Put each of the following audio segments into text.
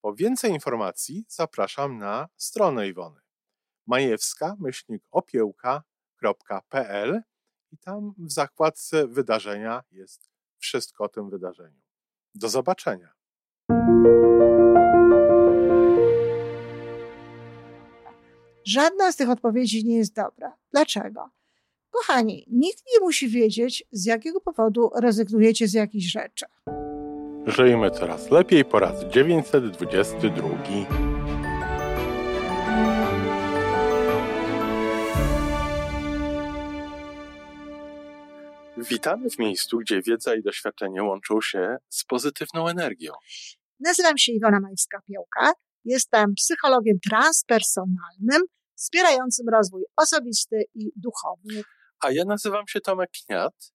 Po więcej informacji zapraszam na stronę Iwony majewska-opiełka.pl i tam w zakładce wydarzenia jest wszystko o tym wydarzeniu. Do zobaczenia! Żadna z tych odpowiedzi nie jest dobra. Dlaczego? Kochani, nikt nie musi wiedzieć, z jakiego powodu rezygnujecie z jakichś rzeczy. Żyjmy coraz lepiej po raz 922. Witamy w miejscu, gdzie wiedza i doświadczenie łączą się z pozytywną energią. Nazywam się Iwona Majewska-Opiełka. Jestem psychologiem transpersonalnym, wspierającym rozwój osobisty i duchowy. A ja nazywam się Tomek Kniat.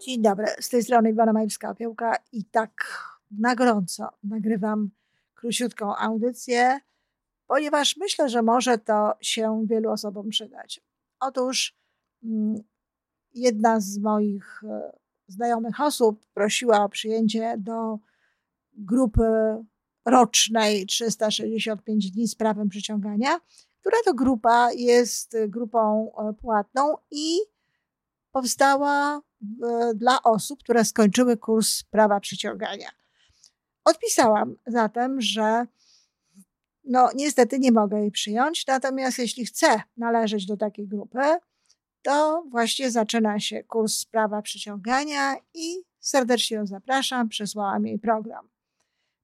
Dzień dobry, z tej strony Iwona Majewska-Opiełka i tak na gorąco nagrywam króciutką audycję, ponieważ myślę, że może to się wielu osobom przydać. Otóż jedna z moich znajomych osób prosiła o przyjęcie do grupy rocznej 365 dni z prawem przyciągania, która to grupa jest grupą płatną i powstała dla osób, które skończyły kurs prawa przyciągania. Odpisałam zatem, że niestety nie mogę jej przyjąć, natomiast jeśli chcę należeć do takiej grupy, to właśnie zaczyna się kurs prawa przyciągania i serdecznie ją zapraszam, przesłałam jej program.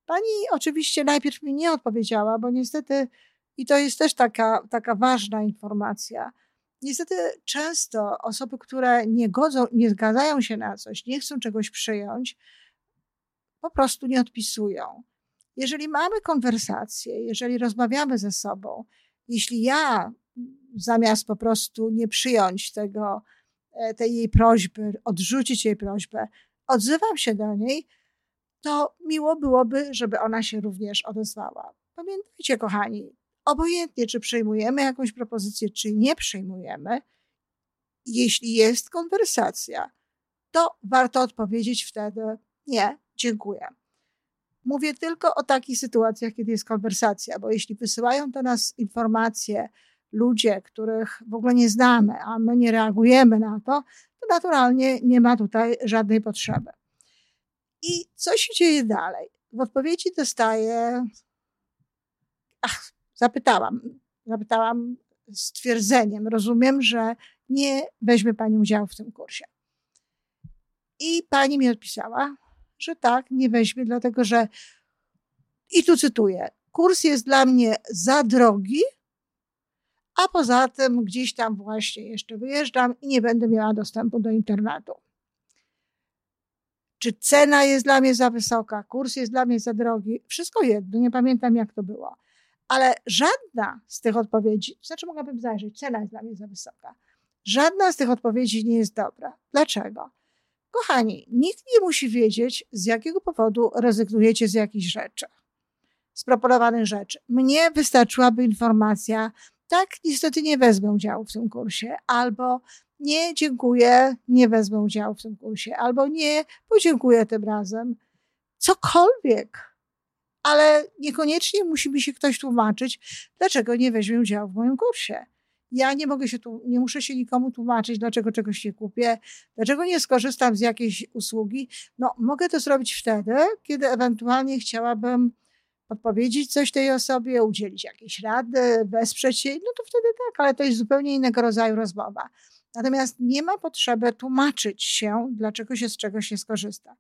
Pani oczywiście najpierw mi nie odpowiedziała, bo niestety, i to jest też taka ważna informacja, niestety często osoby, które nie zgadzają się na coś, nie chcą czegoś przyjąć, po prostu nie odpisują. Jeżeli mamy konwersację, jeżeli rozmawiamy ze sobą, jeśli ja zamiast po prostu nie przyjąć tej jej prośby, odrzucić jej prośbę, odzywam się do niej, to miło byłoby, żeby ona się również odezwała. Pamiętajcie, kochani, obojętnie czy przyjmujemy jakąś propozycję, czy nie przyjmujemy, jeśli jest konwersacja, to warto odpowiedzieć wtedy nie, dziękuję. Mówię tylko o takich sytuacjach, kiedy jest konwersacja, bo jeśli wysyłają do nas informacje ludzie, których w ogóle nie znamy, a my nie reagujemy na to, to naturalnie nie ma tutaj żadnej potrzeby. I co się dzieje dalej? W odpowiedzi dostaję, zapytałam stwierdzeniem, rozumiem, że nie weźmie Pani udziału w tym kursie. I Pani mi odpisała, że tak, nie weźmie, dlatego że, i tu cytuję, kurs jest dla mnie za drogi, a poza tym gdzieś tam właśnie jeszcze wyjeżdżam i nie będę miała dostępu do internetu. Czy cena jest dla mnie za wysoka, kurs jest dla mnie za drogi, wszystko jedno, nie pamiętam jak to było. Ale żadna z tych odpowiedzi, znaczy mogłabym zajrzeć, cena jest dla mnie za wysoka. Żadna z tych odpowiedzi nie jest dobra. Dlaczego? Kochani, nikt nie musi wiedzieć, z jakiego powodu rezygnujecie z jakichś rzeczy, z proponowanych rzeczy. Mnie wystarczyłaby informacja, tak, niestety nie wezmę udziału w tym kursie, albo nie, dziękuję, nie wezmę udziału w tym kursie, albo nie, podziękuję tym razem. Cokolwiek, ale niekoniecznie musi mi się ktoś tłumaczyć, dlaczego nie weźmie udziału w moim kursie. Ja nie muszę się nikomu tłumaczyć, dlaczego czegoś nie kupię, dlaczego nie skorzystam z jakiejś usługi. Mogę to zrobić wtedy, kiedy ewentualnie chciałabym odpowiedzieć coś tej osobie, udzielić jakiejś rady, wesprzeć jej, no to wtedy tak, ale to jest zupełnie innego rodzaju rozmowa. Natomiast nie ma potrzeby tłumaczyć się, dlaczego się z czegoś nie skorzysta.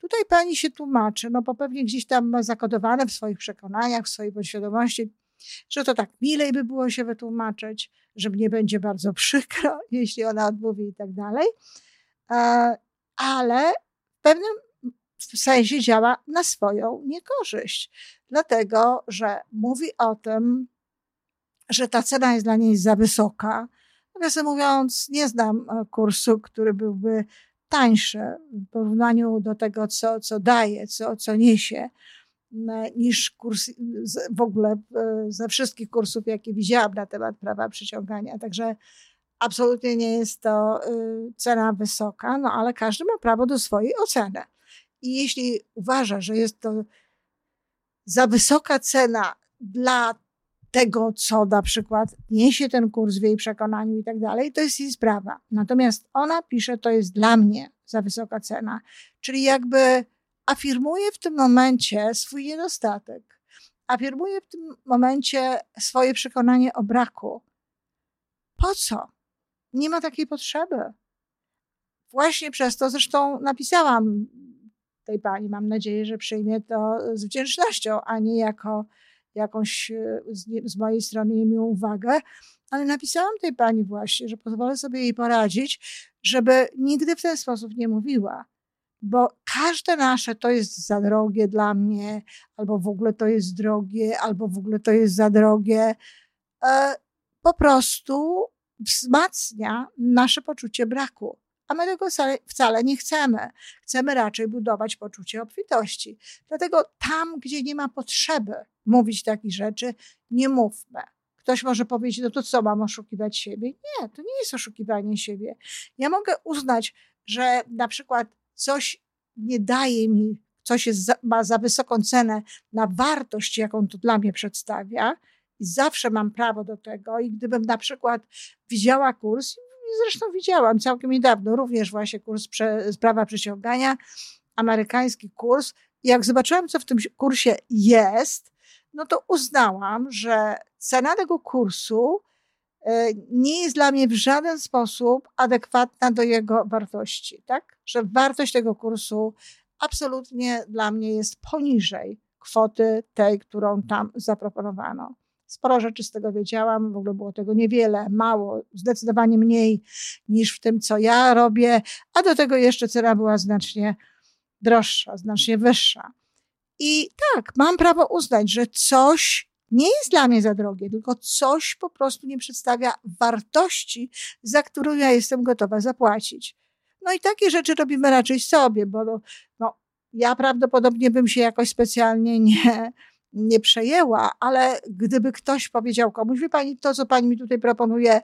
Tutaj pani się tłumaczy, no bo pewnie gdzieś tam ma zakodowane w swoich przekonaniach, w swojej podświadomości, że to tak milej by było się wytłumaczyć, że mnie będzie bardzo przykro, jeśli ona odmówi i tak dalej. Ale w pewnym sensie działa na swoją niekorzyść, dlatego że mówi o tym, że ta cena jest dla niej za wysoka. Nawiasem mówiąc, nie znam kursu, który byłby tańszy w porównaniu do tego, co daje, co niesie, niż kurs w ogóle ze wszystkich kursów, jakie widziałam na temat prawa przyciągania. Także absolutnie nie jest to cena wysoka, no ale każdy ma prawo do swojej oceny. I jeśli uważa, że jest to za wysoka cena dla tego, co na przykład niesie ten kurs w jej przekonaniu i tak dalej, to jest jej sprawa. Natomiast ona pisze, to jest dla mnie za wysoka cena. Czyli jakby afirmuje w tym momencie swój niedostatek. Afirmuje w tym momencie swoje przekonanie o braku. Po co? Nie ma takiej potrzeby. Właśnie przez to zresztą napisałam tej pani, mam nadzieję, że przyjmie to z wdzięcznością, a nie jako jakąś z mojej strony niemiłą uwagę, ale napisałam tej pani właśnie, że pozwolę sobie jej poradzić, żeby nigdy w ten sposób nie mówiła, bo każde nasze to jest za drogie dla mnie, albo w ogóle to jest drogie, albo w ogóle to jest za drogie, po prostu wzmacnia nasze poczucie braku. A my tego wcale nie chcemy. Chcemy raczej budować poczucie obfitości. Dlatego tam, gdzie nie ma potrzeby mówić takich rzeczy, nie mówmy. Ktoś może powiedzieć, no to co, mam oszukiwać siebie? Nie, to nie jest oszukiwanie siebie. Ja mogę uznać, że na przykład coś nie daje mi, coś ma za wysoką cenę na wartość, jaką to dla mnie przedstawia. I zawsze mam prawo do tego. I gdybym na przykład widziała kurs, zresztą widziałam całkiem niedawno również właśnie kurs z prawa przyciągania, amerykański kurs. Jak zobaczyłam, co w tym kursie jest, no to uznałam, że cena tego kursu nie jest dla mnie w żaden sposób adekwatna do jego wartości, tak? Że wartość tego kursu absolutnie dla mnie jest poniżej kwoty tej, którą tam zaproponowano. Sporo rzeczy z tego wiedziałam, w ogóle było tego niewiele, mało, zdecydowanie mniej niż w tym, co ja robię, a do tego jeszcze cena była znacznie droższa, znacznie wyższa. I tak, mam prawo uznać, że coś nie jest dla mnie za drogie, tylko coś po prostu nie przedstawia wartości, za którą ja jestem gotowa zapłacić. No i takie rzeczy robimy raczej sobie, bo ja prawdopodobnie bym się jakoś specjalnie nie przejęła, ale gdyby ktoś powiedział komuś, wie pani, to co pani mi tutaj proponuje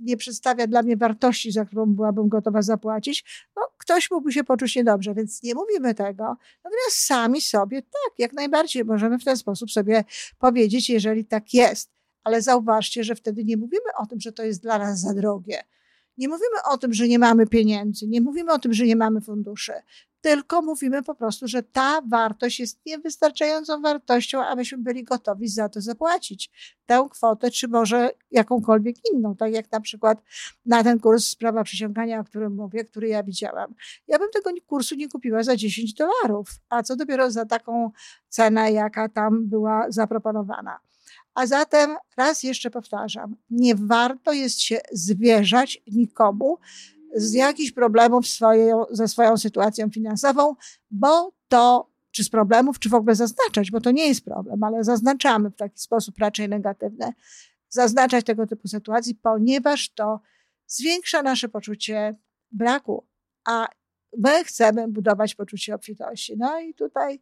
nie przedstawia dla mnie wartości, za którą byłabym gotowa zapłacić, no ktoś mógłby się poczuć niedobrze, więc nie mówimy tego. Natomiast sami sobie tak, jak najbardziej możemy w ten sposób sobie powiedzieć, jeżeli tak jest. Ale zauważcie, że wtedy nie mówimy o tym, że to jest dla nas za drogie. Nie mówimy o tym, że nie mamy pieniędzy, nie mówimy o tym, że nie mamy funduszy, tylko mówimy po prostu, że ta wartość jest niewystarczającą wartością, abyśmy byli gotowi za to zapłacić. Tę kwotę, czy może jakąkolwiek inną, tak jak na przykład na ten kurs z prawa przysięgania, o którym mówię, który ja widziałam. Ja bym tego kursu nie kupiła za $10, a co dopiero za taką cenę, jaka tam była zaproponowana. A zatem raz jeszcze powtarzam, nie warto jest się zwierzać nikomu z jakichś problemów ze swoją sytuacją finansową, bo to, czy z problemów, czy w ogóle zaznaczać, bo to nie jest problem, ale zaznaczamy w taki sposób raczej negatywny, zaznaczać tego typu sytuacji, ponieważ to zwiększa nasze poczucie braku, a my chcemy budować poczucie obfitości. No i tutaj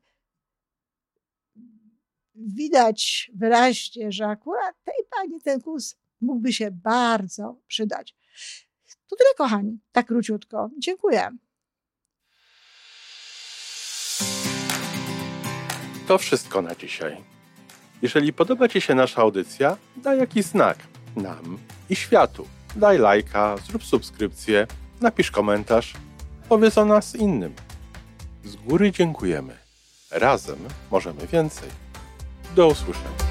widać wyraźnie, że akurat tej pani ten kurs mógłby się bardzo przydać. To tyle, kochani, tak króciutko. Dziękuję. To wszystko na dzisiaj. Jeżeli podoba ci się nasza audycja, daj jakiś znak nam i światu. Daj lajka, zrób subskrypcję, napisz komentarz, powiedz o nas innym. Z góry dziękujemy. Razem możemy więcej. Do usłyszenia.